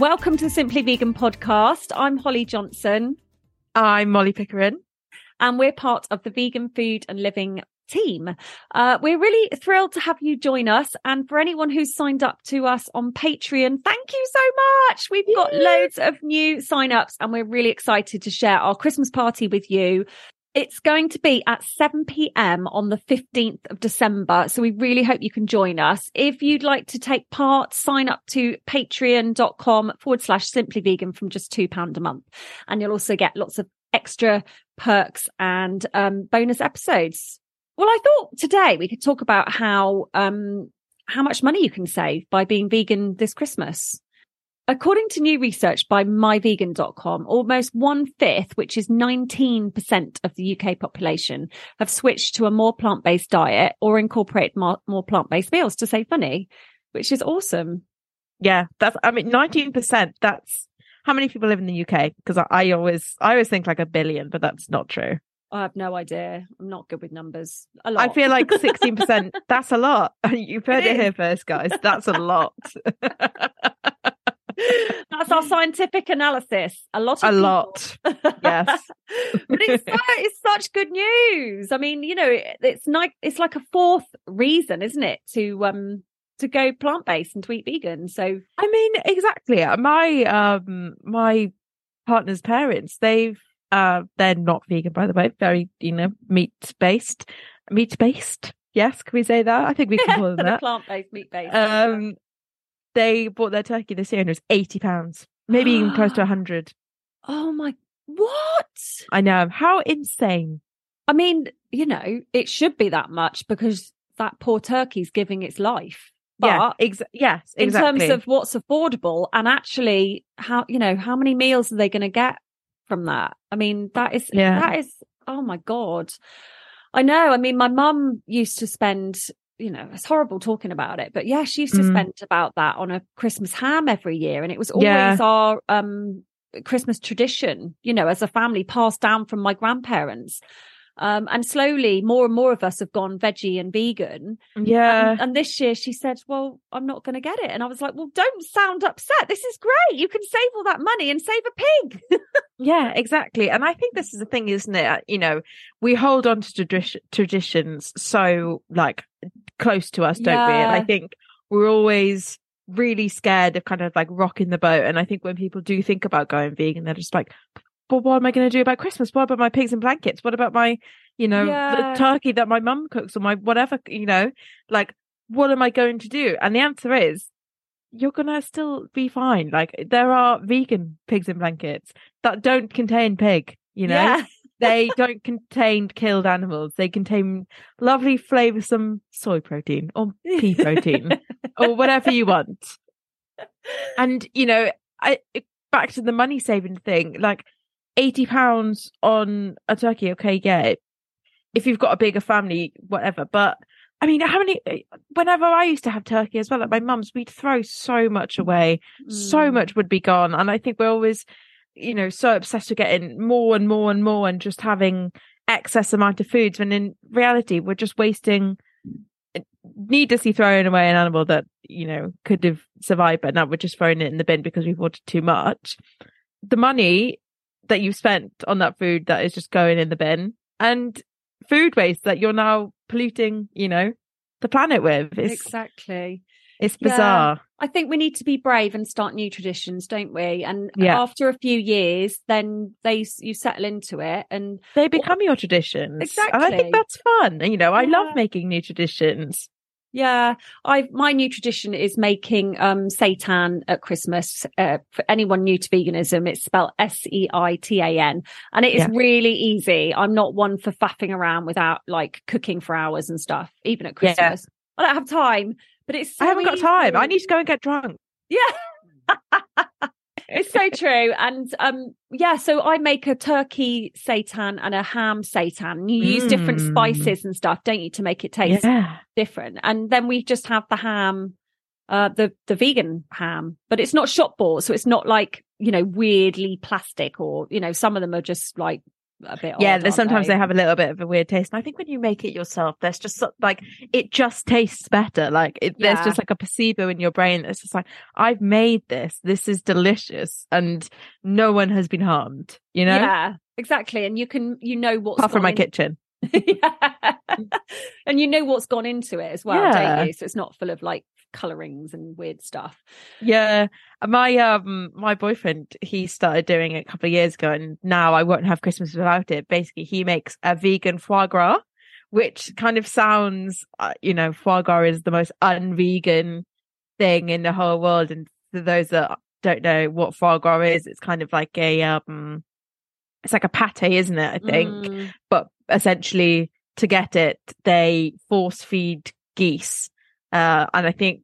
Welcome to the Simply Vegan Podcast. I'm Holly Johnson. I'm Molly Pickering. And we're part of the Vegan Food and Living team. We're really thrilled to have you join us. And for anyone who's signed up to us on Patreon, thank you so much. We've got loads of new sign-ups and we're really excited to share our Christmas party with you. It's going to be at 7 p.m. on the 15th of December. So we really hope you can join us. If you'd like to take part, sign up to patreon.com/simplyvegan from just £2 a month. And you'll also get lots of extra perks and bonus episodes. Well, I thought today we could talk about how much money you can save by being vegan this Christmas. According to new research by myvegan.com, almost 1/5, which is 19% of the UK population, have switched to a more plant-based diet or incorporate more plant-based meals to save money, which is awesome. Yeah, that's, I mean, 19%, that's how many people live in the UK? Because I always think like a billion, but that's not true. I have no idea. I'm not good with numbers. A lot. I feel like 16%, that's a lot. You've heard it here first, guys. That's a lot. That's our scientific analysis. A lot. Yes. But it's such good news. I mean, you know, it's like a fourth reason, isn't it, to go plant-based and to eat vegan. So I mean, exactly. My my partner's parents, they're not vegan, by the way, very, you know, meat-based. Yes, can we say that? I think we can call them that. Plant-based, meat-based. They bought their turkey this year and it was £80, maybe even close to 100. Oh my, what? I know, how insane. I mean, you know, it should be that much because that poor turkey's giving its life. But yeah, yes, exactly. In terms of what's affordable and actually how, you know, how many meals are they going to get from that? I mean, that is, oh my God. I know. I mean, my mum used to spend, you know, it's horrible talking about it, but yeah, she used to spend about that on a Christmas ham every year. And it was always our Christmas tradition, you know, as a family passed down from my grandparents. And slowly more and more of us have gone veggie and vegan. Yeah. And this year she said, well, I'm not going to get it. And I was like, well, don't sound upset. This is great. You can save all that money and save a pig. Yeah, exactly. And I think this is the thing, isn't it? You know, we hold on to traditions so like close to us, don't we? And I think we're always really scared of kind of like rocking the boat. And I think when people do think about going vegan, they're just like, well, what am I going to do about Christmas? What about my pigs and blankets? What about my, you know, the turkey that my mum cooks or my whatever, you know, like, what am I going to do? And the answer is you're gonna still be fine. Like, there are vegan pigs in blankets that don't contain pig, you know. Yeah. They don't contain killed animals. They contain lovely flavoursome soy protein or pea protein or whatever you want. And, you know, back to the money saving thing, like £80 on a turkey. Okay, yeah, if you've got a bigger family, whatever. But I mean, how many? Whenever I used to have turkey as well, at my mum's, we'd throw so much away. Mm. So much would be gone. And I think we're always, you know, so obsessed with getting more and more and more and just having excess amount of foods, when in reality we're just wasting, needlessly throwing away an animal that, you know, could have survived, but now we're just throwing it in the bin because we've ordered too much. The money that you've spent on that food, that is just going in the bin, and food waste that you're now polluting, you know, the planet with. Exactly. It's bizarre. Yeah. I think we need to be brave and start new traditions, don't we? And yeah, after a few years, then you settle into it and they become your traditions. Exactly. And I think that's fun. You know, I love making new traditions. Yeah. My new tradition is making seitan at Christmas. For anyone new to veganism, it's spelled SEITAN. And it is really easy. I'm not one for faffing around without, like, cooking for hours and stuff, even at Christmas. Yeah. I don't have time. But it's so I haven't got time. I need to go and get drunk. Yeah. It's so true. And so I make a turkey seitan and a ham seitan. You use different spices and stuff, don't you, to make it taste different. And then we just have the ham, the vegan ham, but it's not shop bought, so it's not, like, you know, weirdly plastic, or, you know, some of them are just like a bit odd, sometimes they have a little bit of a weird taste. And I think when you make it yourself, there's just like, it just tastes better. Like there's just like a placebo in your brain that's just like, I've made this is delicious and no one has been harmed, you know. Yeah, exactly. And you can, you know what's apart from my kitchen. Yeah. And you know what's gone into it as well, don't you? So it's not full of, like, colorings and weird stuff. Yeah. My boyfriend, he started doing it a couple of years ago, and now I won't have Christmas without it. Basically, he makes a vegan foie gras, which kind of sounds, you know, foie gras is the most un-vegan thing in the whole world. And for those that don't know what foie gras is, it's kind of like it's like a pate, isn't it? I think, but essentially, to get it, they force feed geese. And I think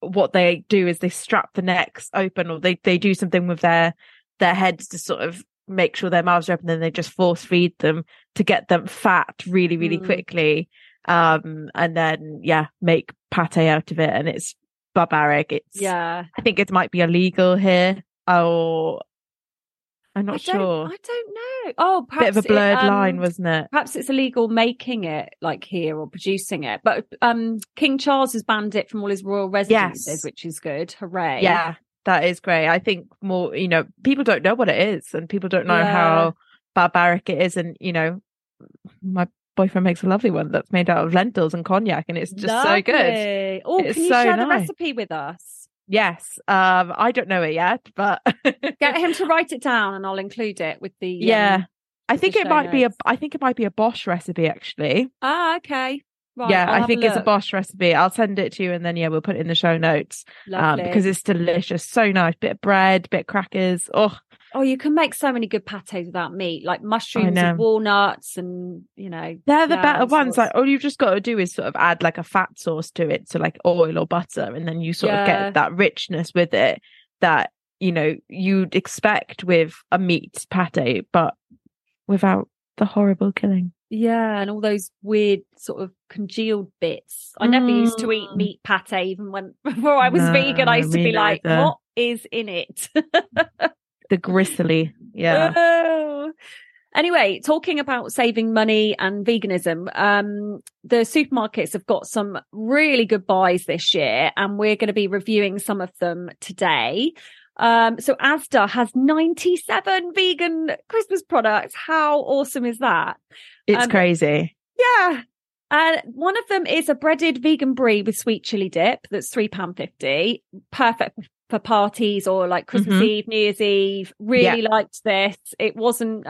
what they do is they strap the necks open, or they do something with their heads to sort of make sure their mouths are open, and then they just force feed them to get them fat really, really quickly. And then, make pate out of it. And it's barbaric. It's, I think it might be illegal here, or I'm not sure. I don't know. Oh, perhaps bit of a blurred line, wasn't it? Perhaps it's illegal making it, like, here, or producing it. But King Charles has banned it from all his royal residences, which is good. Hooray! Yeah, that is great. I think more, you know, people don't know what it is, and people don't know how barbaric it is. And, you know, my boyfriend makes a lovely one that's made out of lentils and cognac, and it's just lovely. So good. Oh, it's can you share the recipe with us? Yes. I don't know it yet, but get him to write it down and I'll include it with the I think it might be a Bosch recipe, actually. Ah, okay. Right, yeah, I think it's a Bosch recipe. I'll send it to you, and then we'll put it in the show notes. Lovely. Because it's delicious. So nice. Bit of bread, bit of crackers. Oh, you can make so many good patés without meat, like mushrooms and walnuts, and, you know, they're the better ones. Like, all you've just got to do is sort of add, like, a fat sauce to it, so, like, oil or butter, and then you sort of get that richness with it that, you know, you'd expect with a meat pâté, but without the horrible killing. Yeah, and all those weird sort of congealed bits. I never used to eat meat pâté, even before I was vegan. I used to be like, what is in it? The gristly, Anyway, talking about saving money and veganism, the supermarkets have got some really good buys this year, and we're going to be reviewing some of them today. So Asda has 97 vegan Christmas products. How awesome is that? It's crazy. Yeah. And one of them is a breaded vegan brie with sweet chilli dip. That's £3.50. Perfect for parties or, like, Christmas Eve, New Year's Eve. Really liked this. It wasn't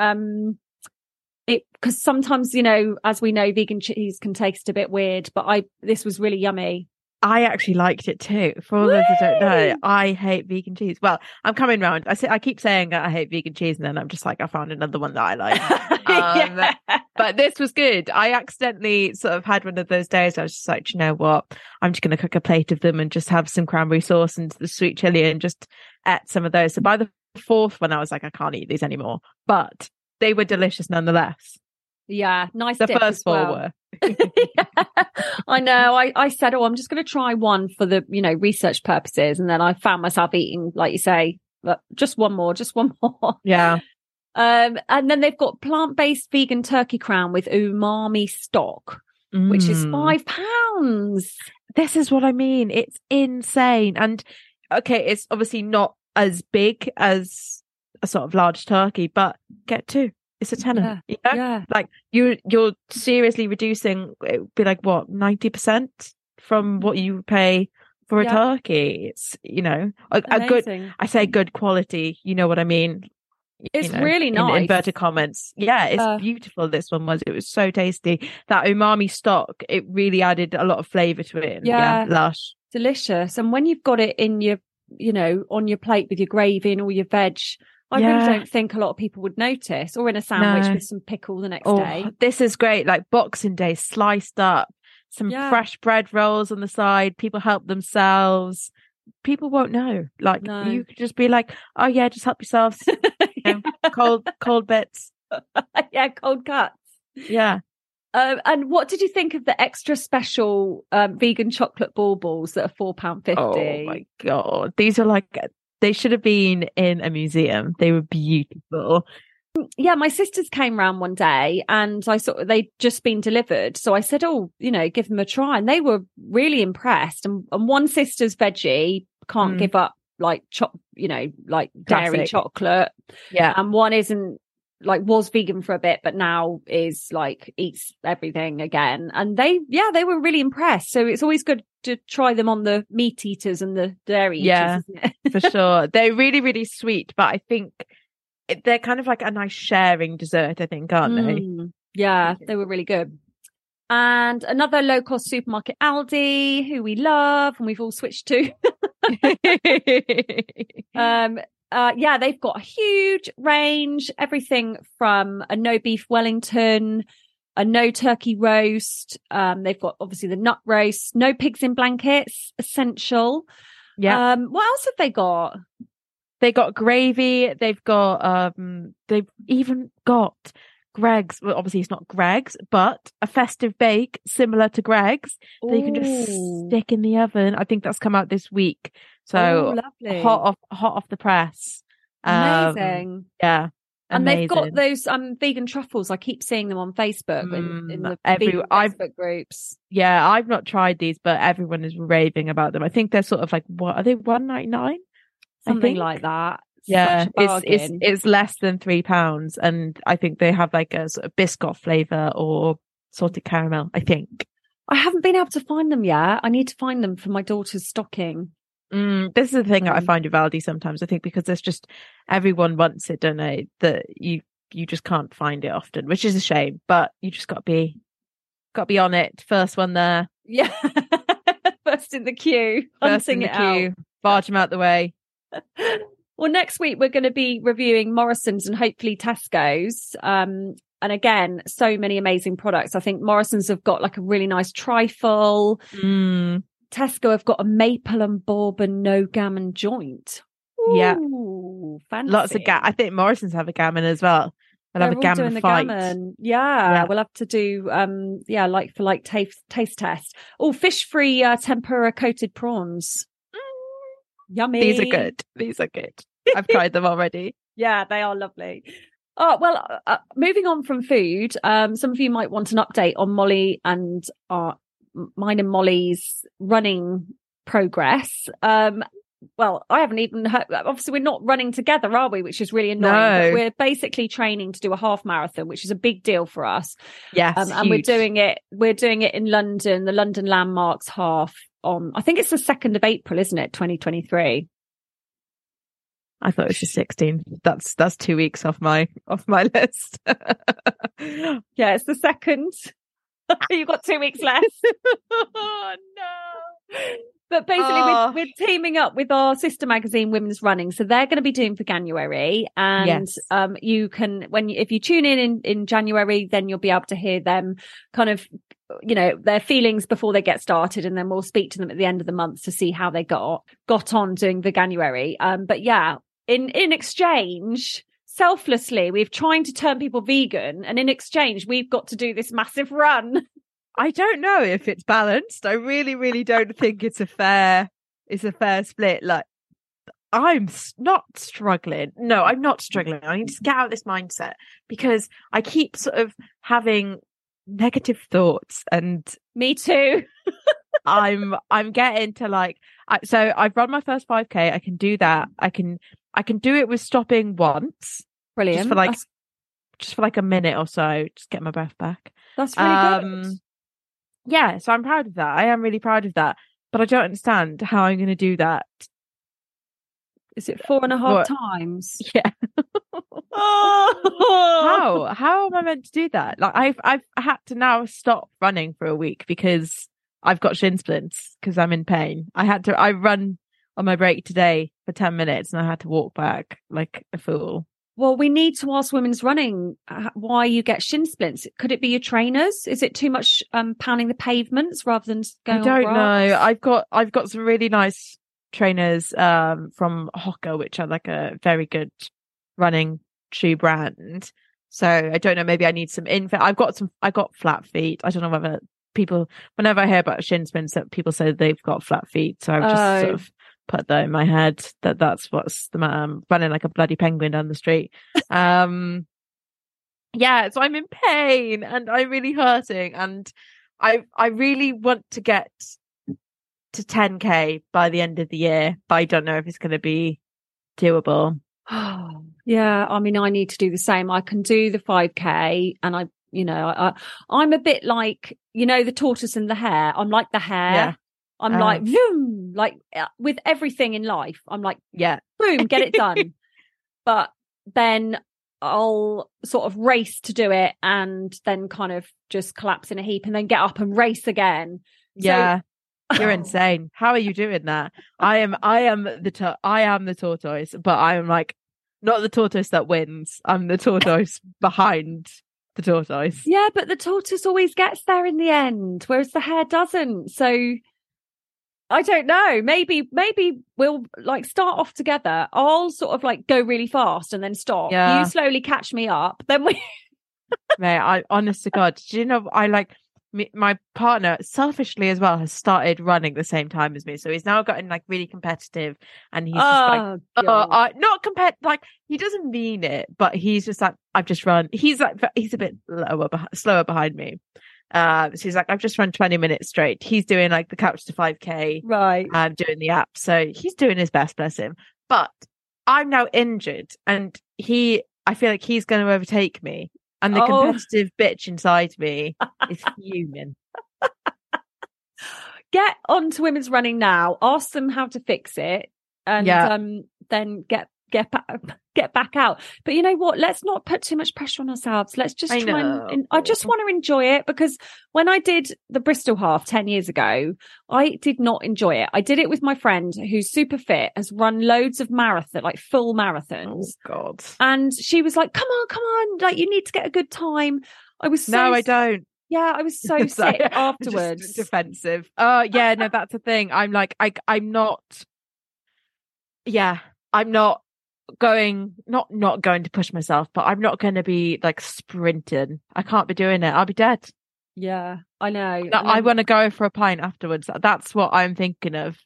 because sometimes, you know, as we know, vegan cheese can taste a bit weird, but this was really yummy. I actually liked it too. For all those who don't know, I hate vegan cheese. Well, I'm coming round. I keep saying that I hate vegan cheese, and then I'm just like, I found another one that I like. But this was good. I accidentally sort of had one of those days. I was just like, you know what? I'm just going to cook a plate of them and just have some cranberry sauce and the sweet chili and just ate some of those. So by the fourth one, I was like, I can't eat these anymore. But they were delicious nonetheless. Yeah, nice. The first four were. Yeah, I know. I said, I'm just going to try one for the, research purposes. And then I found myself eating, like you say, just one more. Yeah. And then they've got plant-based vegan turkey crown with umami stock, which is £5. This is what I mean. It's insane. And okay, it's obviously not as big as a sort of large turkey, but get two. It's a tenner. Yeah, you know? Yeah. Like you're seriously reducing, it would be like what, 90% from what you pay for a turkey. It's, a good, I say good quality, you know what I mean? It's really nice. In inverted comments. Yeah, it's beautiful. This one was. It was so tasty. That umami stock, it really added a lot of flavour to it. Yeah, lush. Delicious. And when you've got it in your, on your plate with your gravy and all your veg, I really don't think a lot of people would notice, or in a sandwich with some pickle the next day. This is great, like Boxing Day, sliced up, some fresh bread rolls on the side, people help themselves. People won't know. Like you could just be like, oh yeah, just help yourselves. Cold bits. Yeah, cold cuts. Yeah. And what did you think of the extra special vegan chocolate baubles that are £4.50? Oh my God. These are they should have been in a museum. They were beautiful. Yeah, my sisters came round one day and I saw they'd just been delivered. So I said, give them a try. And they were really impressed. And one sister's veggie can't give up classic dairy chocolate. Yeah. And one isn't was vegan for a bit, but now is eats everything again. And they were really impressed. So it's always good to try them on the meat eaters and the dairy eaters, isn't it? For sure. They're really, really sweet, but I think they're kind of like a nice sharing dessert, I think, aren't they? Yeah, they were really good. And another low-cost supermarket, Aldi, who we love and we've all switched to. They've got a huge range, everything from a no beef Wellington, a no turkey roast. They've got obviously the nut roast, no pigs in blankets, essential. Yeah. What else have they got? They got gravy. They've got, they've even got Greg's. Well, obviously it's not Greg's, but a festive bake similar to Greg's that you can just stick in the oven. I think that's come out this week. So hot off the press. Amazing. Yeah. And amazing. They've got those vegan truffles. I keep seeing them on Facebook in the vegan Facebook groups. Yeah, I've not tried these, but everyone is raving about them. I think they're sort of what are they, $1.99? Something like that. Yeah, it's less than £3, and I think they have a sort of biscuit flavour or salted caramel, I think. I haven't been able to find them yet. I need to find them for my daughter's stocking. This is the thing that I find with Aldi sometimes, I think, because there's just everyone wants it, don't they, that you just can't find it often, which is a shame, but you just got to be on it. First one there. Yeah. First in the queue. Barge them out the way. Well, next week we're going to be reviewing Morrisons and hopefully Tesco's. And again, so many amazing products. I think Morrisons have got a really nice trifle. Tesco have got a maple and bourbon no gammon joint. Ooh, yeah, fancy. Lots of I think Morrisons have a gammon as well. They'll have a gammon fight. Gammon. Yeah. We'll have to do taste test. Oh, fish-free tempura coated prawns. Yummy. These are good. I've tried them already. Yeah, they are lovely. Oh, well, moving on from food, some of you might want an update on Molly and mine and Molly's running progress. Well, I haven't even heard, obviously we're not running together, are we, which is really annoying. No. But we're basically training to do a half marathon, which is a big deal for us. Yes, and we're doing it in London, the London Landmarks Half, on I think it's the 2nd of April, isn't it, 2023? I thought it was just 16. That's 2 weeks off my list. Yeah, it's the 2nd. You got 2 weeks left. Oh no. But basically, we're teaming up with our sister magazine, Women's Running. So they're going to be doing Veganuary. And you can, if you tune in January, then you'll be able to hear them kind of, you know, their feelings before they get started. And then we'll speak to them at the end of the month to see how they got on doing Veganuary. But yeah, in exchange, selflessly, we've tried to turn people vegan. And in exchange, we've got to do this massive run. I don't know if it's balanced. I really, really don't think it's a fair split. Like, I'm not struggling. No, I'm not struggling. I need to get out of this mindset because I keep sort of having negative thoughts, and me too. I'm getting to so I've run my first 5K. I can do that. I can do it with stopping once. Brilliant. Just for a minute or so, just get my breath back. That's really good. Yeah, so I'm proud of that. I am really proud of that. But I don't understand how I'm going to do that. Is it 4.5 times? Yeah. How am I meant to do that? Like, I've had to now stop running for a week because I've got shin splints because I'm in pain. I run on my break today for 10 minutes and I had to walk back like a fool. Well, we need to ask Women's Running why you get shin splints. Could it be your trainers? Is it too much pounding the pavements rather than going on grass? I don't know. I've got some really nice trainers from Hoka, which are like a very good running shoe brand. So I don't know. Maybe I need some info. I got flat feet. I don't know whether people, whenever I hear about shin splints, that people say they've got flat feet. So I've just sort of put that in my head that's what's the matter. I'm running like a bloody penguin down the street. Yeah, so I'm in pain and I'm really hurting, and I really want to get to 10k by the end of the year, but I don't know if it's going to be doable. Yeah, I mean, I need to do the same. I can do the 5k, and I'm a bit like, you know, the tortoise and the hare. I'm like the hare. Yeah. I'm like, boom, like with everything in life, I'm like, yeah, boom, get it done. But then I'll sort of race to do it and then kind of just collapse in a heap and then get up and race again. Yeah. So... You're insane. How are you doing that? I am the tortoise, but I'm like, not the tortoise that wins. I'm the tortoise behind the tortoise. Yeah, but the tortoise always gets there in the end, whereas the hare doesn't. So... I don't know. Maybe we'll like start off together. I'll sort of like go really fast and then stop. Yeah. You slowly catch me up. Then we. Mate, I honest to God, do you know? I like my partner selfishly as well has started running the same time as me, so he's now gotten like really competitive, and he's just like, not competitive. Like he doesn't mean it, but he's just like, I've just run. He's like, he's a bit slower behind me. So he's like, I've just run 20 minutes straight. He's doing like the couch to 5k, right? I'm doing the app, so he's doing his best, bless him. But I'm now injured, and I feel like he's going to overtake me, and the competitive bitch inside me is fuming. Get on to Women's Running now. Ask them how to fix it, and then get back out. But you know what, let's not put too much pressure on ourselves. Let's just I just want to enjoy it, because when I did the Bristol half 10 years ago, I did not enjoy it. I did it with my friend who's super fit, has run loads of marathon, like full marathons. Oh God. And she was like, come on, like you need to get a good time. I was so I was so sick afterwards. Just defensive. Yeah, no, that's the thing. I'm like, I'm not going to push myself, but I'm not going to be like sprinting. I can't be doing it. I'll be dead. Yeah, I know. Then... I want to go for a pint afterwards. That's what I'm thinking of.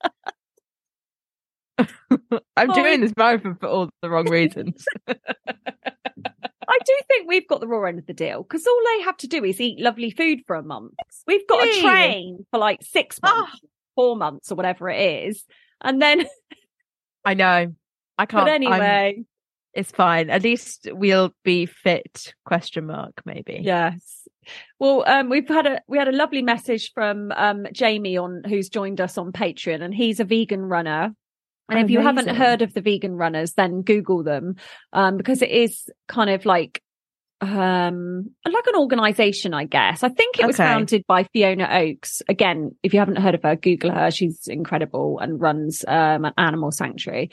I'm doing this marathon for all the wrong reasons. I do think we've got the raw end of the deal, because all they have to do is eat lovely food for a month. We've got to train for like 6 months, 4 months or whatever it is. And then... I know. I can't. But anyway, it's fine. At least we'll be fit? ? Maybe. Yes. Well, we had a lovely message from Jamie who's joined us on Patreon, and he's a vegan runner. And if you haven't heard of the Vegan Runners, then Google them, because it is kind of like like an organisation, I guess. I think it was founded by Fiona Oakes. Again, if you haven't heard of her, Google her. She's incredible and runs an animal sanctuary.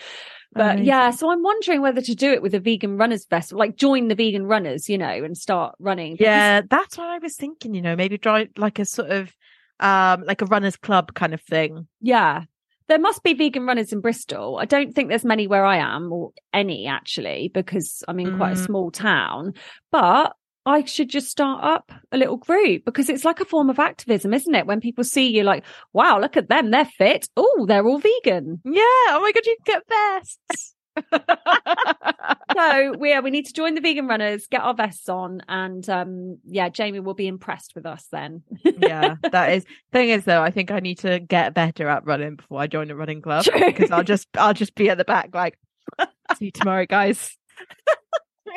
But yeah, so I'm wondering whether to do it with a Vegan Runners Festival, like join the Vegan Runners, you know, and start running. Yeah, that's what I was thinking, you know, maybe try like a sort of like a runners club kind of thing. Yeah. There must be Vegan Runners in Bristol. I don't think there's many where I am, or any actually, because I'm in quite a small town. But I should just start up a little group, because it's like a form of activism, isn't it? When people see you like, wow, look at them, they're fit. Oh, they're all vegan. Yeah. Oh my God, you can get vests. So we need to join the Vegan Runners, get our vests on, and Jamie will be impressed with us then. Yeah, that is. Thing is though, I think I need to get better at running before I join a running club. True. Because I'll just be at the back like, see you tomorrow, guys.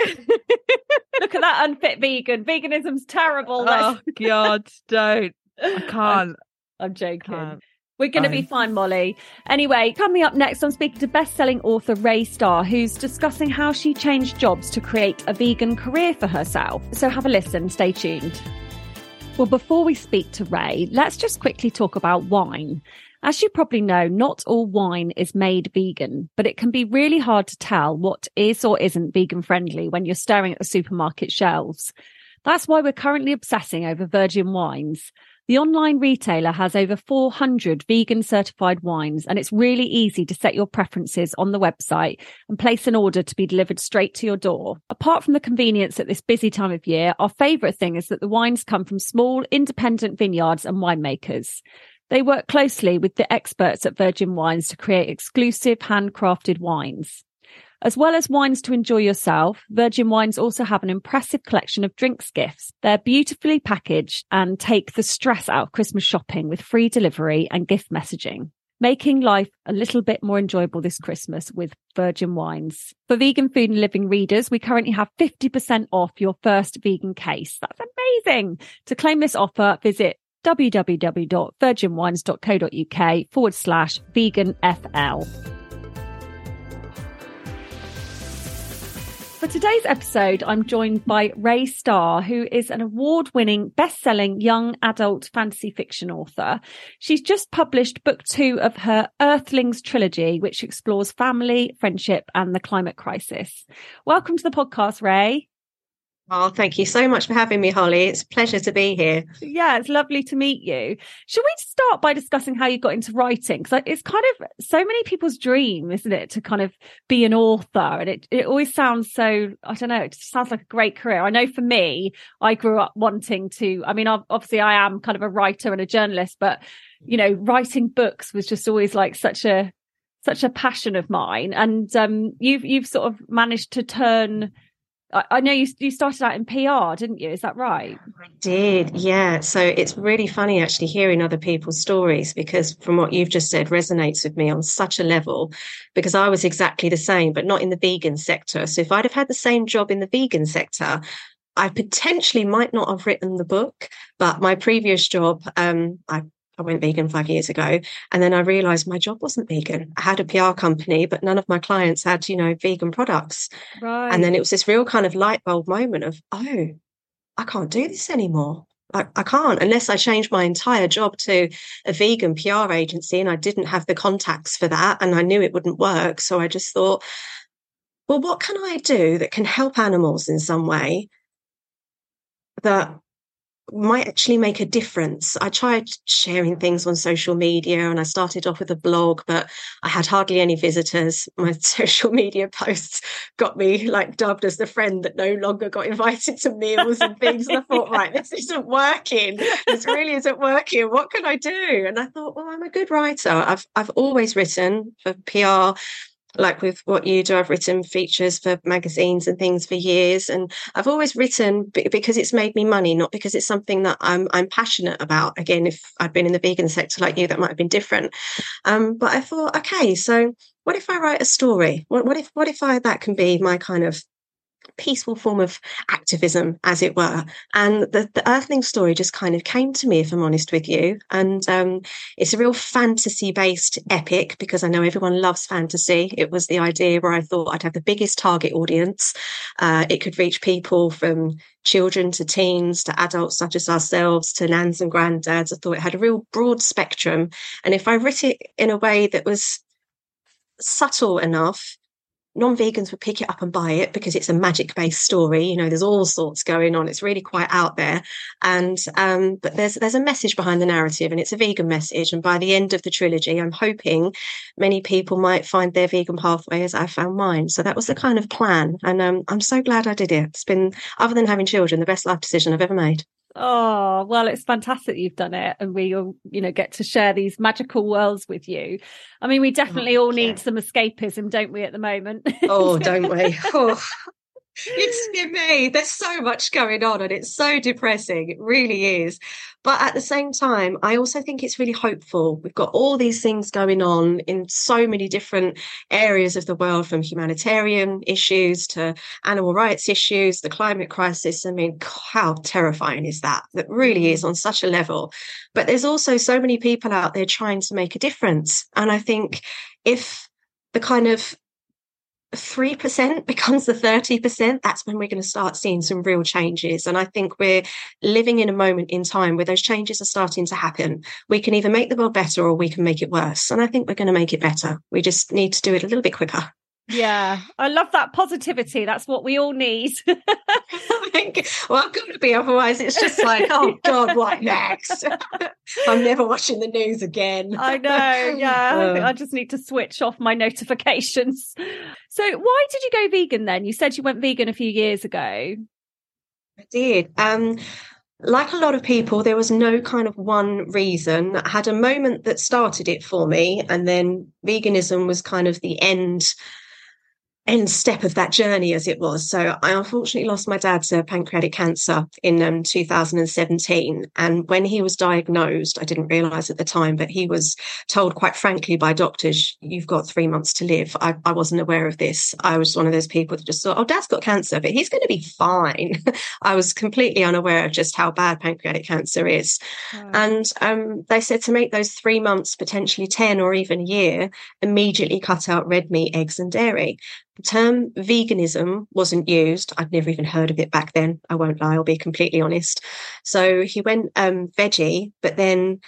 Look at that unfit vegan. Veganism's terrible. Oh God, don't. I can't. I'm joking. We're going to be fine, Molly. Anyway, coming up next, I'm speaking to best-selling author Ray Star, who's discussing how she changed jobs to create a vegan career for herself. So have a listen. Stay tuned. Well, before we speak to Ray, let's just quickly talk about wine. As you probably know, not all wine is made vegan, but it can be really hard to tell what is or isn't vegan friendly when you're staring at the supermarket shelves. That's why we're currently obsessing over Virgin Wines. The online retailer has over 400 vegan certified wines, and it's really easy to set your preferences on the website and place an order to be delivered straight to your door. Apart from the convenience at this busy time of year, our favourite thing is that the wines come from small, independent vineyards and winemakers. They work closely with the experts at Virgin Wines to create exclusive handcrafted wines. As well as wines to enjoy yourself, Virgin Wines also have an impressive collection of drinks gifts. They're beautifully packaged and take the stress out of Christmas shopping with free delivery and gift messaging, making life a little bit more enjoyable this Christmas with Virgin Wines. For Vegan Food and Living readers, we currently have 50% off your first vegan case. That's amazing. To claim this offer, visit www.virginwines.co.uk/veganfl. For today's episode, I'm joined by Ray Star, who is an award-winning, best-selling young adult fantasy fiction author. She's just published book 2 of her Earthlings trilogy, which explores family, friendship, and the climate crisis. Welcome to the podcast, Ray. Oh, thank you so much for having me, Holly. It's a pleasure to be here. Yeah, it's lovely to meet you. Should we start by discussing how you got into writing? Because it's kind of so many people's dream, isn't it, to kind of be an author? And it always sounds so, I don't know, it just sounds like a great career. I know for me, I grew up wanting to, I mean, obviously I am kind of a writer and a journalist, but, you know, writing books was just always like such a passion of mine. And you've sort of managed to turn... I know you started out in PR, didn't you? Is that right? I did, yeah. So it's really funny actually hearing other people's stories, because from what you've just said resonates with me on such a level, because I was exactly the same, but not in the vegan sector. So if I'd have had the same job in the vegan sector, I potentially might not have written the book. But my previous job, I went vegan 5 years ago, and then I realised my job wasn't vegan. I had a PR company, but none of my clients had, you know, vegan products. Right. And then it was this real kind of light bulb moment of, oh, I can't do this anymore. I can't, unless I changed my entire job to a vegan PR agency, and I didn't have the contacts for that, and I knew it wouldn't work. So I just thought, well, what can I do that can help animals in some way that might actually make a difference? I tried sharing things on social media, and I started off with a blog, but I had hardly any visitors. My social media posts got me like dubbed as the friend that no longer got invited to meals and things. And I thought, right, this isn't working. This really isn't working. What can I do? And I thought, well, I'm a good writer. I've always written for PR. Like with what you do, I've written features for magazines and things for years. And I've always written because it's made me money, not because it's something that I'm passionate about. Again, if I'd been in the vegan sector like you, that might have been different. But I thought, okay, so what if I write a story? What if that can be my kind of peaceful form of activism, as it were. And the Earthling story just kind of came to me, if I'm honest with you. And it's a real fantasy-based epic, because I know everyone loves fantasy. It was the idea where I thought I'd have the biggest target audience. It could reach people from children to teens to adults such as ourselves to nans and granddads. I thought it had a real broad spectrum. And if I writ it in a way that was subtle enough, non-vegans would pick it up and buy it, because it's a magic-based story. You know, there's all sorts going on. It's really quite out there. And but there's a message behind the narrative, and it's a vegan message. And by the end of the trilogy, I'm hoping many people might find their vegan pathway as I found mine. So that was the kind of plan. And I'm so glad I did it. It's been, other than having children, the best life decision I've ever made. Oh, well, it's fantastic you've done it, and we all, you know, get to share these magical worlds with you. I mean, we definitely all need some escapism, don't we, at the moment? Oh, don't we? Oh, it's me. There's so much going on, and it's so depressing. It really is. But at the same time, I also think it's really hopeful. We've got all these things going on in so many different areas of the world, from humanitarian issues to animal rights issues, the climate crisis. I mean, how terrifying is that? That really is on such a level. But there's also so many people out there trying to make a difference. And I think if the kind of 3% becomes the 30%, that's when we're going to start seeing some real changes. And I think we're living in a moment in time where those changes are starting to happen. We can either make the world better or we can make it worse. And I think we're going to make it better. We just need to do it a little bit quicker. Yeah, I love that positivity. That's what we all need. Well, I've got to be, otherwise it's just like, oh God, what next? I'm never watching the news again. I know, yeah. I just need to switch off my notifications. So why did you go vegan then? You said you went vegan a few years ago. I did. Like a lot of people, there was no kind of one reason. I had a moment that started it for me, and then veganism was kind of the end step of that journey, as it was. So I unfortunately lost my dad to pancreatic cancer in 2017, and when he was diagnosed, I didn't realise at the time, but he was told quite frankly by doctors, you've got 3 months to live. I wasn't aware of this. I was one of those people that just thought, oh, dad's got cancer, but he's going to be fine. I was completely unaware of just how bad pancreatic cancer is. Wow. And they said to make those 3 months, potentially 10 or even a year, immediately cut out red meat, eggs and dairy. The term veganism wasn't used. I'd never even heard of it back then. I won't lie, I'll be completely honest. So he went veggie, but then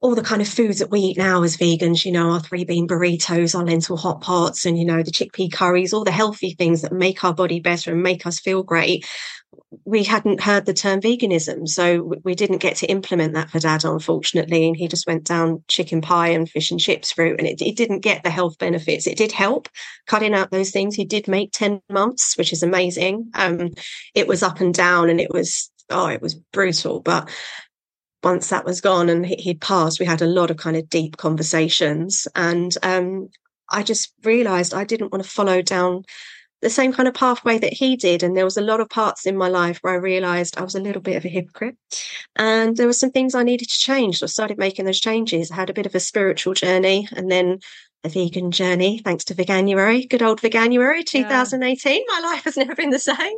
all the kind of foods that we eat now as vegans, you know, our 3-bean burritos, our lentil hot pots, and, you know, the chickpea curries, all the healthy things that make our body better and make us feel great. We hadn't heard the term veganism, so we didn't get to implement that for Dad, unfortunately, and he just went down chicken pie and fish and chips route, and it didn't get the health benefits. It did help cutting out those things. He did make 10 months, which is amazing. It was up and down, and it was brutal, but once that was gone and he'd passed, we had a lot of kind of deep conversations, and I just realised I didn't want to follow down the same kind of pathway that he did. And there was a lot of parts in my life where I realised I was a little bit of a hypocrite, and there were some things I needed to change. So I started making those changes. I had a bit of a spiritual journey, and then a vegan journey, thanks to Veganuary, good old Veganuary 2018. Yeah. My life has never been the same.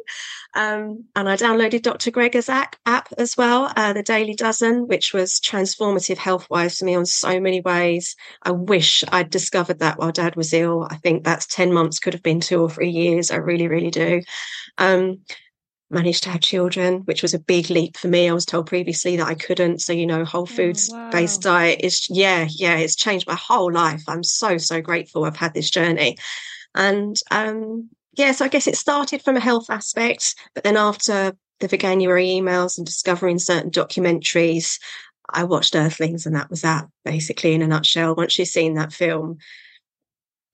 And I downloaded Dr. Gregor's app as well, the Daily Dozen, which was transformative health-wise for me on so many ways. I wish I'd discovered that while Dad was ill. I think that's 10 months could have been 2 or 3 years. I really, really do. Managed to have children, which was a big leap for me. I was told previously that I couldn't. So, you know, whole foods based diet is, it's changed my whole life. I'm so grateful I've had this journey. And so I guess it started from a health aspect, but then after the Veganuary emails and discovering certain documentaries, I watched Earthlings, and that was that, basically, in a nutshell. Once you've seen that film,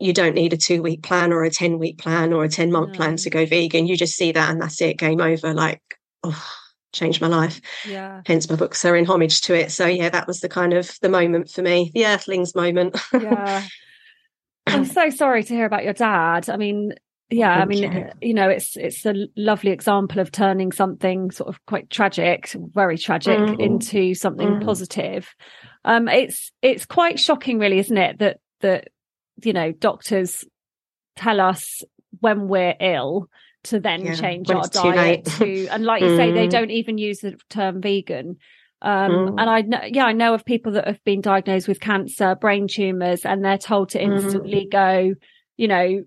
you don't need a 2-week plan or a 10-week plan or a 10-month plan to go vegan. You just see that and that's it, game over, like, oh, changed my life. Yeah. Hence my books are in homage to it. So, yeah, that was the kind of the moment for me, the Earthlings moment. Yeah. I'm so sorry to hear about your dad. I mean, yeah, you know, it's a lovely example of turning something sort of quite tragic, very tragic, into something positive. It's quite shocking, really, isn't it, that you know, doctors tell us when we're ill to then change our diet to, and like you say, they don't even use the term vegan. And I know of people that have been diagnosed with cancer, brain tumours, and they're told to instantly go, you know,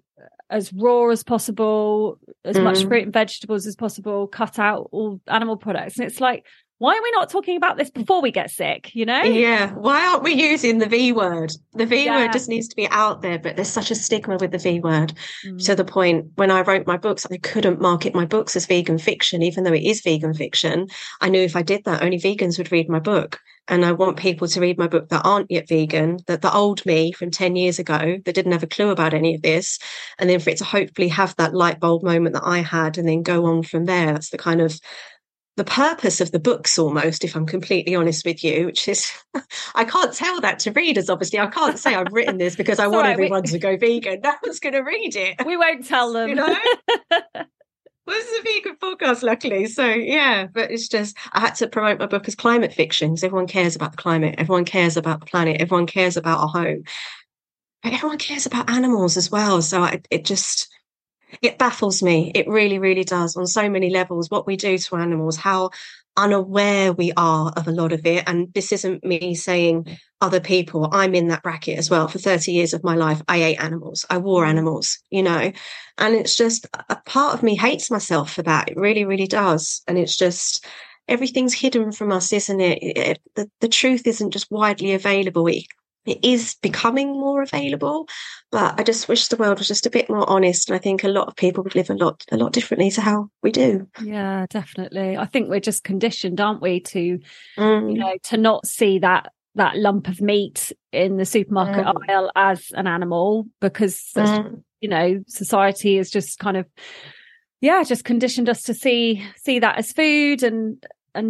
as raw as possible, as much fruit and vegetables as possible, cut out all animal products. And it's like, why are we not talking about this before we get sick, you know? Yeah. Why aren't we using the V word? The V word just needs to be out there, but there's such a stigma with the V word to the point when I wrote my books, I couldn't market my books as vegan fiction, even though it is vegan fiction. I knew if I did that, only vegans would read my book. And I want people to read my book that aren't yet vegan, that the old me from 10 years ago that didn't have a clue about any of this. And then for it to hopefully have that light bulb moment that I had and then go on from there. That's the kind of the purpose of the books almost, if I'm completely honest with you, which is I can't tell that to readers, obviously. I can't say I've written this because I want everyone to go vegan. No one's going to read it. We won't tell them. You know? Well, this is a vegan podcast, luckily. So, yeah, but it's just I had to promote my book as climate fiction because everyone cares about the climate. Everyone cares about the planet. Everyone cares about our home. But everyone cares about animals as well. So it baffles me. It really, really does on so many levels, what we do to animals, how unaware we are of a lot of it. And this isn't me saying other people. I'm in that bracket as well. For 30 years of my life, I ate animals. I wore animals, you know, and it's just a part of me hates myself for that. It really, really does. And it's just everything's hidden from us, isn't it? The truth isn't just widely available. It is becoming more available, but I just wish the world was just a bit more honest. And I think a lot of people would live a lot differently to how we do. Yeah, definitely. I think we're just conditioned, aren't we, to you know, to not see that lump of meat in the supermarket aisle as an animal because you know, society has just kind of just conditioned us to see that as food and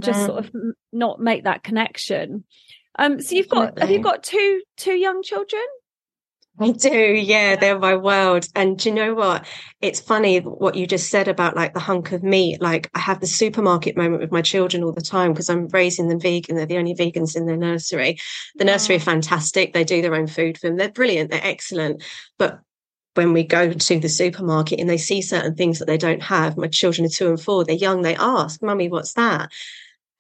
just sort of not make that connection. So have you got two young children? I do, yeah, they're my world. And do you know what? It's funny what you just said about like the hunk of meat. Like I have the supermarket moment with my children all the time because I'm raising them vegan. They're the only vegans in their nursery. The nursery are fantastic. They do their own food for them. They're brilliant. They're excellent. But when we go to the supermarket and they see certain things that they don't have, my children are 2 and 4, they're young, they ask, Mummy, what's that?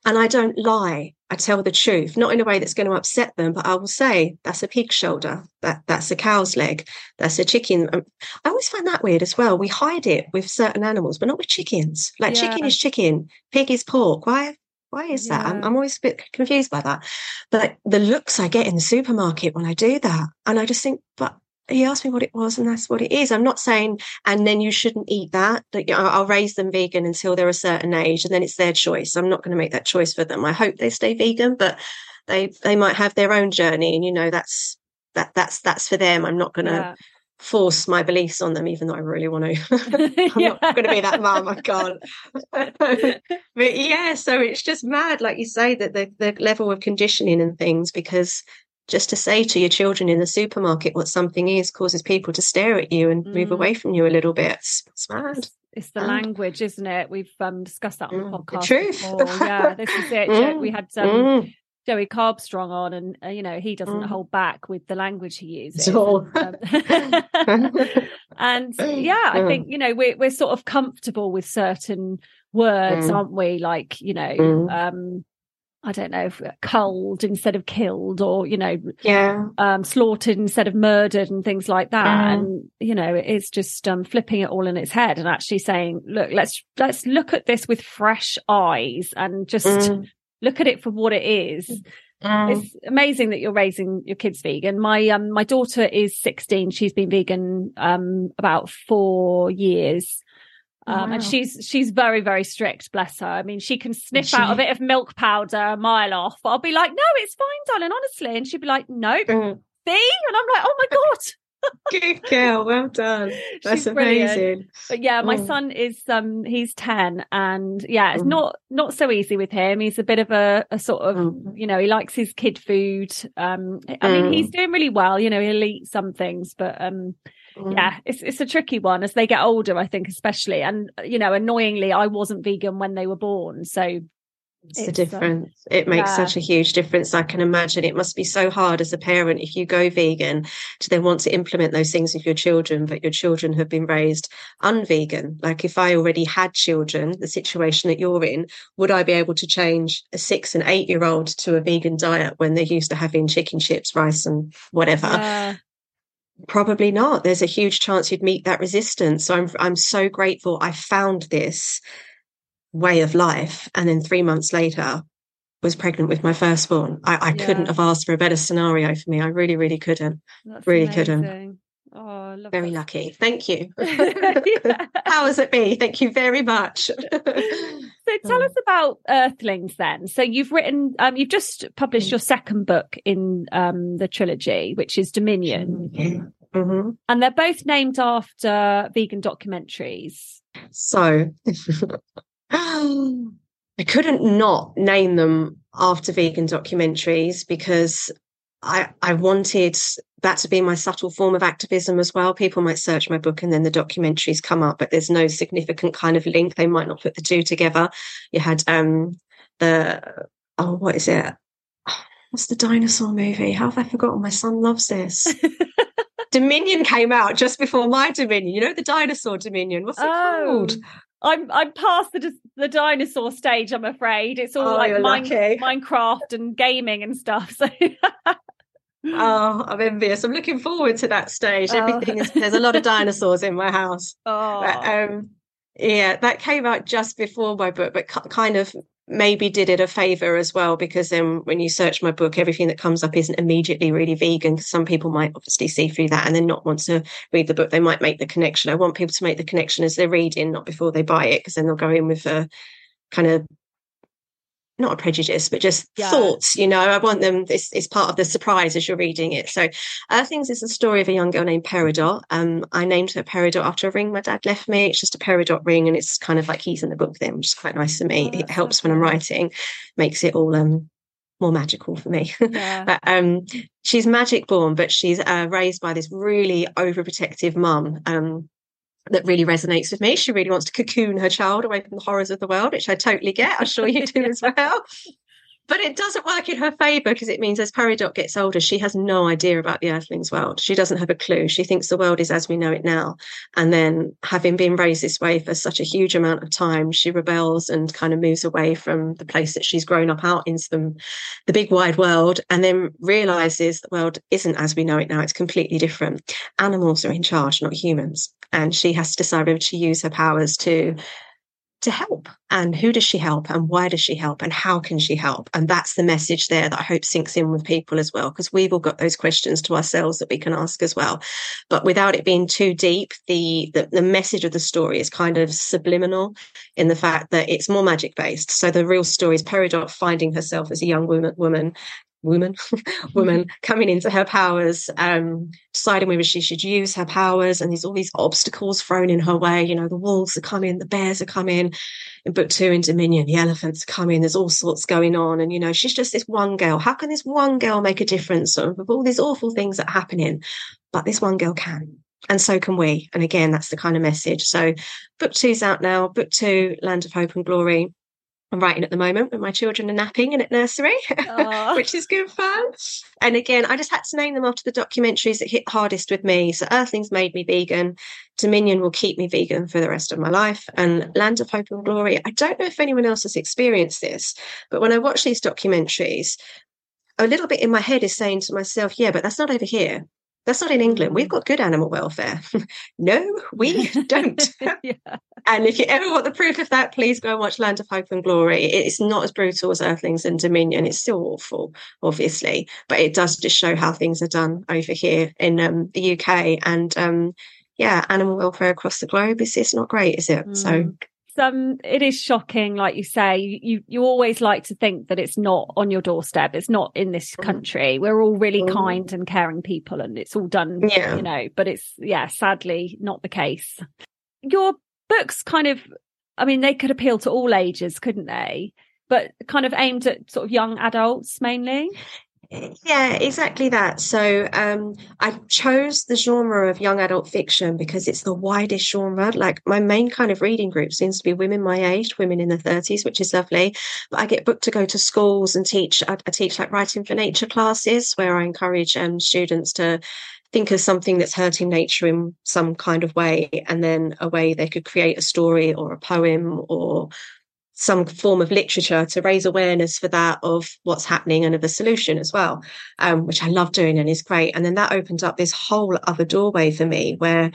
And I don't lie. I tell the truth, not in a way that's going to upset them, but I will say that's a pig shoulder, that's a cow's leg, that's a chicken. I always find that weird as well. We hide it with certain animals, but not with chickens. Like chicken is chicken, pig is pork. Why is that? I'm always a bit confused by that. But the looks I get in the supermarket when I do that, and I just think, but he asked me what it was, and that's what it is. I'm not saying, and then you shouldn't eat that. Like, you know, I'll raise them vegan until they're a certain age, and then it's their choice. I'm not going to make that choice for them. I hope they stay vegan, but they might have their own journey, and you know that's for them. I'm not going to force my beliefs on them, even though I really want to. I'm not going to be that mum. I can't. But yeah, so it's just mad, like you say, that the level of conditioning and things because. Just to say to your children in the supermarket what something is causes people to stare at you and move away from you a little bit. It's mad. It's the language, isn't it? We've discussed that on the podcast. The truth. Yeah, this is it. We had Joey Carbstrong on and, you know, he doesn't hold back with the language he uses. And yeah, I think, you know, we're sort of comfortable with certain words, aren't we? Like, you know, I don't know, culled instead of killed or, you know, slaughtered instead of murdered and things like that. And, you know, it's just flipping it all in its head and actually saying, look, let's look at this with fresh eyes and just look at it for what it is. It's amazing that you're raising your kids vegan. My daughter is 16. She's been vegan about 4 years. Wow. And she's very, very strict, bless her. I mean, she can sniff out a bit of milk powder a mile off. I'll be like, no, it's fine, darling, honestly. And she'd be like, nope. See? And I'm like, oh, my God. Good girl. Well done. That's amazing. But yeah, my son is, he's 10. And yeah, it's not so easy with him. He's a bit of a sort of, you know, he likes his kid food. I mean, he's doing really well. You know, he'll eat some things, but... yeah, it's a tricky one as they get older, I think, especially. And, you know, annoyingly, I wasn't vegan when they were born. So It's the difference. It makes such a huge difference. I can imagine it must be so hard as a parent if you go vegan to then want to implement those things with your children, but your children have been raised unvegan. Like if I already had children, the situation that you're in, would I be able to change a 6 and 8 year old to a vegan diet when they're used to having chicken, chips, rice and whatever? Probably not. There's a huge chance you'd meet that resistance. So I'm so grateful I found this way of life, and then 3 months later was pregnant with my firstborn. I couldn't have asked for a better scenario for me. I really couldn't. That's really amazing. Couldn't. Oh, I love very that. Lucky. Thank you. Powers that be. Thank you very much. So tell us about Earthlings then. So you've written, you've just published your second book in the trilogy, which is Dominion. Mm-hmm. And they're both named after vegan documentaries. So I couldn't not name them after vegan documentaries because I wanted that to be my subtle form of activism as well. People might search my book and then the documentaries come up, but there's no significant kind of link. They might not put the two together. You had what's the dinosaur movie? How have I forgotten? My son loves this. Dominion came out just before my Dominion. You know, the dinosaur Dominion. What's it called? I'm past the dinosaur stage, I'm afraid. It's all Minecraft and gaming and stuff. So I'm envious. I'm looking forward to that stage. Everything is, there's a lot of dinosaurs in my house. That came out just before my book, but kind of maybe did it a favor as well, because then when you search my book, everything that comes up isn't immediately really vegan. Some people might obviously see through that and then not want to read the book. They might make the connection. I want people to make the connection as they're reading, not before they buy it, because then they'll go in with a kind of, not a prejudice, but just thoughts, you know. I want them, this is part of the surprise as you're reading it. So Earthlings is the story of a young girl named Peridot. I named her Peridot after a ring my dad left me. It's just a Peridot ring, and it's kind of like he's in the book then, which is quite nice for me. It helps when I'm writing, makes it all more magical for me. But she's magic born, but she's raised by this really overprotective mum that really resonates with me. She really wants to cocoon her child away from the horrors of the world, which I totally get. I'm sure you do as well. But it doesn't work in her favour, because it means as Peridot gets older, she has no idea about the Earthlings world. She doesn't have a clue. She thinks the world is as we know it now. And then having been raised this way for such a huge amount of time, she rebels and kind of moves away from the place that she's grown up out into the big wide world, and then realises the world isn't as we know it now. It's completely different. Animals are in charge, not humans. And she has to decide whether to use her powers to help, and who does she help, and why does she help, and how can she help? And that's the message there that I hope sinks in with people as well, because we've all got those questions to ourselves that we can ask as well. But without it being too deep, the message of the story is kind of subliminal in the fact that it's more magic based. So the real story is Peridot finding herself as a young woman coming into her powers, deciding whether she should use her powers, and there's all these obstacles thrown in her way. You know, the wolves are coming, the bears are coming. In book 2 in Dominion, the elephants are coming. There's all sorts going on, and you know, she's just this one girl. How can this one girl make a difference with all these awful things that are happening? But this one girl can. And so can we. And again, that's the kind of message. So book 2's out now. Book 2, Land of Hope and Glory. I'm writing at the moment when my children are napping and at nursery, which is good fun. And again, I just had to name them after the documentaries that hit hardest with me. So Earthlings made me vegan. Dominion will keep me vegan for the rest of my life. And Land of Hope and Glory, I don't know if anyone else has experienced this, but when I watch these documentaries, a little bit in my head is saying to myself, yeah, but that's not over here. That's not in England. We've got good animal welfare. No, we don't. And if you ever want the proof of that, please go and watch Land of Hope and Glory. It's not as brutal as Earthlings and Dominion. It's still awful, obviously, but it does just show how things are done over here in the UK. And animal welfare across the globe is not great, is it? So it is shocking, like you say. You always like to think that it's not on your doorstep, it's not in this country. We're all really kind and caring people, and it's all done, you know, but it's sadly not the case. Your books kind of, I mean, they could appeal to all ages, couldn't they? But kind of aimed at sort of young adults mainly. Yeah, exactly that. So I chose the genre of young adult fiction because it's the widest genre. Like, my main kind of reading group seems to be women my age, women in their 30s, which is lovely. But I get booked to go to schools and teach. I teach like writing for nature classes, where I encourage students to think of something that's hurting nature in some kind of way, and then a way they could create a story or a poem or some form of literature to raise awareness for that, of what's happening, and of a solution as well, which I love doing and is great. And then that opened up this whole other doorway for me, where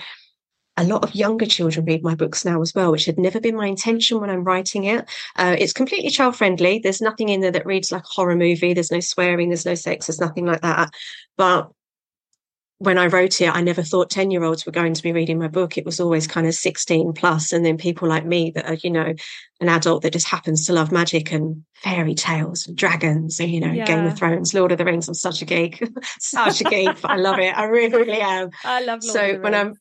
a lot of younger children read my books now as well, which had never been my intention when I'm writing it. It's completely child friendly. There's nothing in there that reads like a horror movie. There's no swearing, there's no sex, there's nothing like that. But when I wrote it, I never thought 10-year-olds were going to be reading my book. It was always kind of 16 plus. And then people like me that are, you know, an adult that just happens to love magic and fairy tales and dragons and, you know, yeah, Game of Thrones, Lord of the Rings. I'm such a geek, but I love it. I really am. I love Lord of the Rings.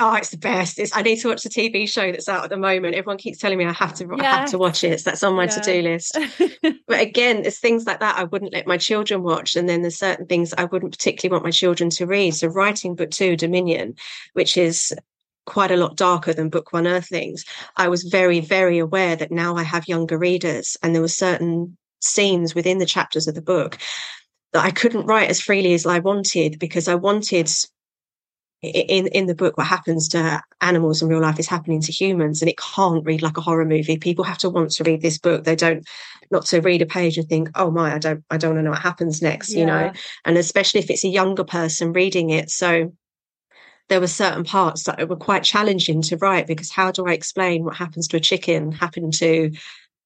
Oh, it's the best. I need to watch the TV show that's out at the moment. Everyone keeps telling me I have to watch it. So that's on my to-do list. But again, there's things like that I wouldn't let my children watch. And then there's certain things I wouldn't particularly want my children to read. So writing book 2, Dominion, which is quite a lot darker than book 1, Earthlings, I was very, very aware that now I have younger readers, and there were certain scenes within the chapters of the book that I couldn't write as freely as I wanted, because I wanted... In the book, what happens to animals in real life is happening to humans, and it can't read like a horror movie. People have to want to read this book. They don't not to read a page and think, oh my, I don't want to know what happens next, you know. And especially if it's a younger person reading it. So there were certain parts that were quite challenging to write, because how do I explain what happens to a chicken, happened to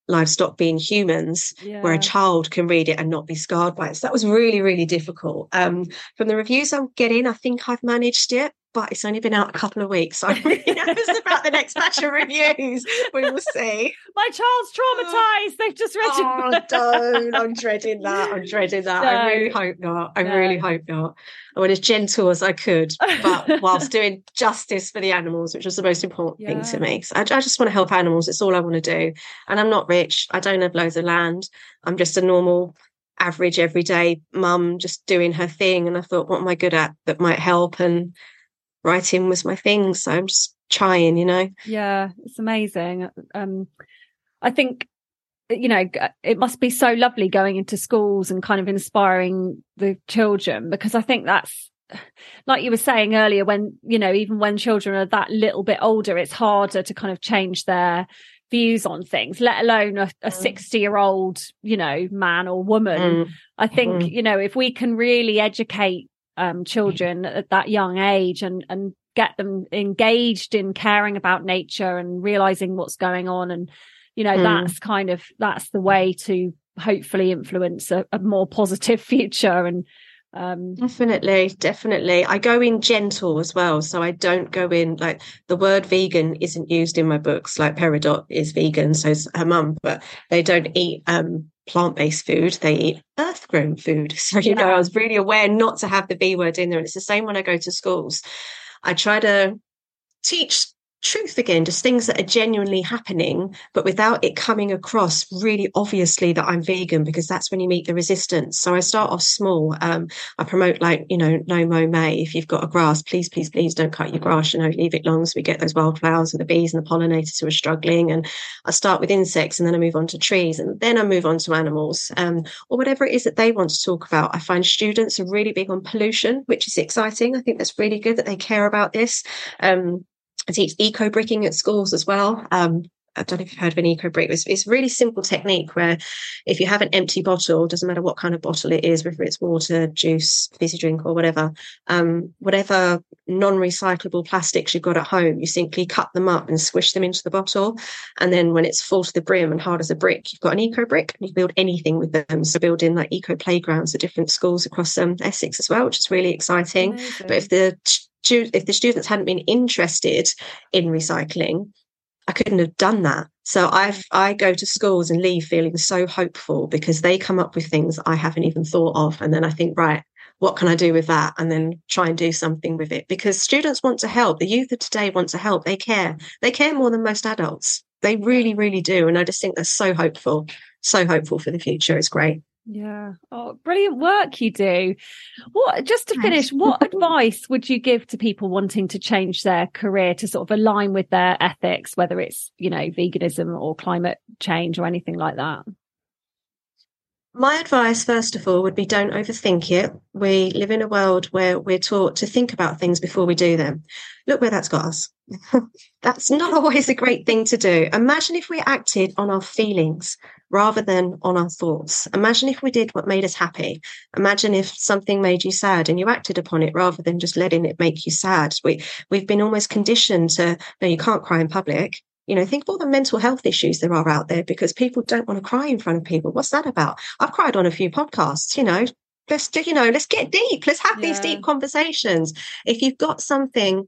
livestock being humans, where a child can read it and not be scarred by it? So that was really, really difficult. From the reviews I'm getting, I think I've managed it, but it's only been out a couple of weeks, so I'm really nervous about the next batch of reviews. We will see. My child's traumatized. They've just read it. Don't. I'm dreading that. No. I really hope not. I went as gentle as I could, but whilst doing justice for the animals, which was the most important thing to me. So I just want to help animals. It's all I want to do. And I'm not rich. I don't have loads of land. I'm just a normal, average, everyday mum, just doing her thing. And I thought, what am I good at that might help? And writing was my thing, so I'm just trying, you know. Yeah, it's amazing. I think, you know, it must be so lovely going into schools and kind of inspiring the children, because I think that's, like you were saying earlier, when, you know, even when children are that little bit older, it's harder to kind of change their views on things, let alone a 60-year-old, you know, man or woman. I think, you know, if we can really educate children at that young age and get them engaged in caring about nature and realizing what's going on, and you know, that's the way to hopefully influence a more positive future. And definitely I go in gentle as well, so I don't go in like, the word vegan isn't used in my books. Like Peridot is vegan, so is her mum, but they don't eat plant-based food, they eat earth-grown food. So you know, I was really aware not to have the B word in there. And it's the same when I go to schools. I try to teach truth again, just things that are genuinely happening, but without it coming across really obviously that I'm vegan, because that's when you meet the resistance. So I start off small. I promote, like, you know, no mow May. If you've got a grass, please don't cut your grass, you know, leave it long, so we get those wildflowers and the bees and the pollinators who are struggling. And I start with insects, and then I move on to trees, and then I move on to animals, or whatever it is that they want to talk about. I find students are really big on pollution, which is exciting. I think that's really good that they care about this. I teach eco-bricking at schools as well. I don't know if you've heard of an eco-brick. It's a really simple technique where if you have an empty bottle, doesn't matter what kind of bottle it is, whether it's water, juice, fizzy drink or whatever, whatever non-recyclable plastics you've got at home, you simply cut them up and squish them into the bottle. And then when it's full to the brim and hard as a brick, you've got an eco-brick, and you build anything with them. So building like eco-playgrounds at different schools across Essex as well, which is really exciting. Amazing. But if the students hadn't been interested in recycling, I couldn't have done that. So I go to schools and leave feeling so hopeful, because they come up with things I haven't even thought of, and then I think, right, what can I do with that? And then try and do something with it, because students want to help. The youth of today want to help. They care more than most adults. They really, really do. And I just think that's so hopeful for the future. It's great. Yeah. Oh, brilliant work you do. What, just to finish, what advice would you give to people wanting to change their career to sort of align with their ethics, whether it's, you know, veganism or climate change or anything like that? My advice, first of all, would be don't overthink it. We live in a world where we're taught to think about things before we do them. Look where that's got us. That's not always a great thing to do. Imagine if we acted on our feelings rather than on our thoughts. Imagine if we did what made us happy. Imagine if something made you sad and you acted upon it rather than just letting it make you sad. We've been almost conditioned to, no, you can't cry in public. You know, think of all the mental health issues there are out there because people don't want to cry in front of people. What's that about? I've cried on a few podcasts, you know. Let's get deep. Let's have these deep conversations. If you've got something,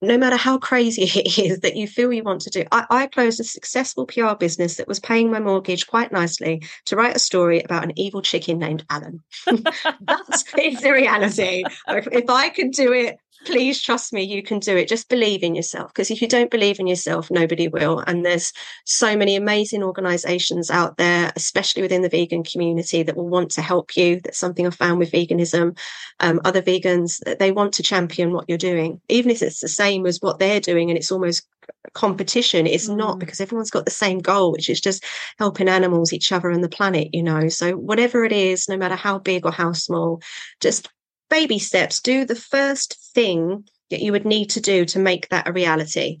no matter how crazy it is, that you feel you want to do. I closed a successful PR business that was paying my mortgage quite nicely to write a story about an evil chicken named Alan. That's the reality. If I could do it, please trust me, you can do it. Just believe in yourself, because if you don't believe in yourself, nobody will. And there's so many amazing organisations out there, especially within the vegan community, that will want to help you. That's something I've found with veganism. Other vegans, they want to champion what you're doing, even if it's the same as what they're doing and it's almost competition. It's not, because everyone's got the same goal, which is just helping animals, each other and the planet, you know. So whatever it is, no matter how big or how small, just baby steps. Do the first thing that you would need to do to make that a reality.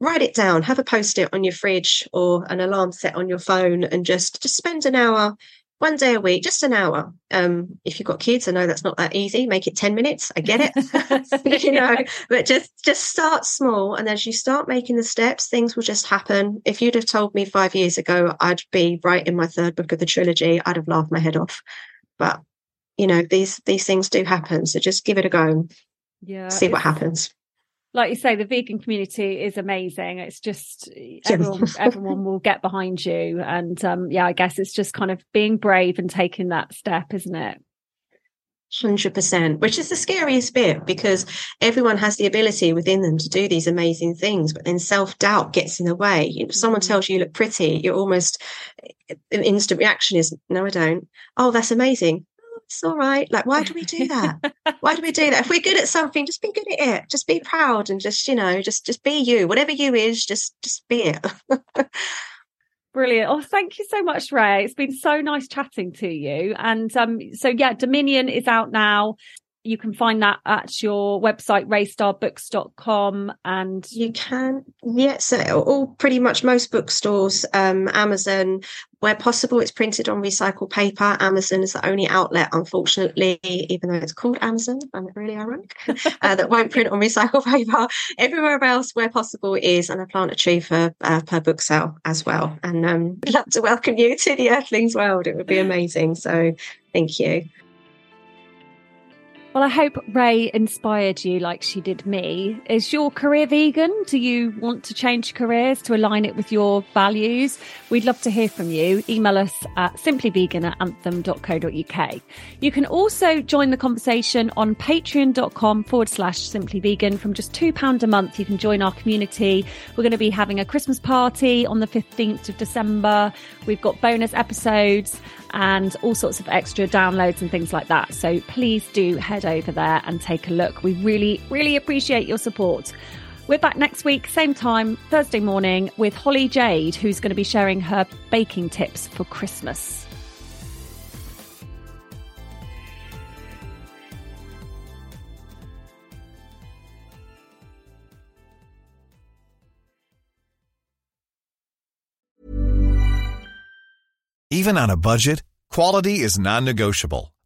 Write it down, have a post-it on your fridge or an alarm set on your phone, and just spend an hour, one day a week, just an hour. If you've got kids, I know that's not that easy. Make it 10 minutes. I get it. You know, but just start small. And as you start making the steps, things will just happen. If you'd have told me 5 years ago, I'd be writing my third book of the trilogy, I'd have laughed my head off. But you know, these things do happen. So just give it a go and see what happens. Like you say, the vegan community is amazing. It's just everyone will get behind you. And I guess it's just kind of being brave and taking that step, isn't it? 100%, which is the scariest bit, because everyone has the ability within them to do these amazing things, but then self-doubt gets in the way. You know, someone tells you, you look pretty, you're almost, an instant reaction is, no, I don't. Oh, that's amazing. It's all right. Like, why do we do that? If we're good at something, just be good at it. Just be proud and just, you know, just be you. Whatever you is, just be it. Brilliant. Oh, thank you so much, Ray. It's been so nice chatting to you. And Dominion is out now. You can find that at your website, raystarbooks.com. And you can, so all pretty much most bookstores, Amazon, where possible, it's printed on recycled paper. Amazon is the only outlet, unfortunately, even though it's called Amazon, and it's really ironic, that won't print on recycled paper. Everywhere else, where possible, is, and I plant a tree for per book sale as well. And we'd love to welcome you to the Earthlings world. It would be amazing. So thank you. Well, I hope Ray inspired you like she did me. Is your career vegan? Do you want to change careers to align it with your values? We'd love to hear from you. Email us at simplyvegan@anthem.co.uk. You can also join the conversation on patreon.com/simplyvegan. From just £2 a month, you can join our community. We're going to be having a Christmas party on the 15th of December. We've got bonus episodes and all sorts of extra downloads and things like that. So please do head over there and take a look. We really, really appreciate your support. We're back next week, same time, Thursday morning, with Holly Jade, who's going to be sharing her baking tips for Christmas. Even on a budget, quality is non-negotiable.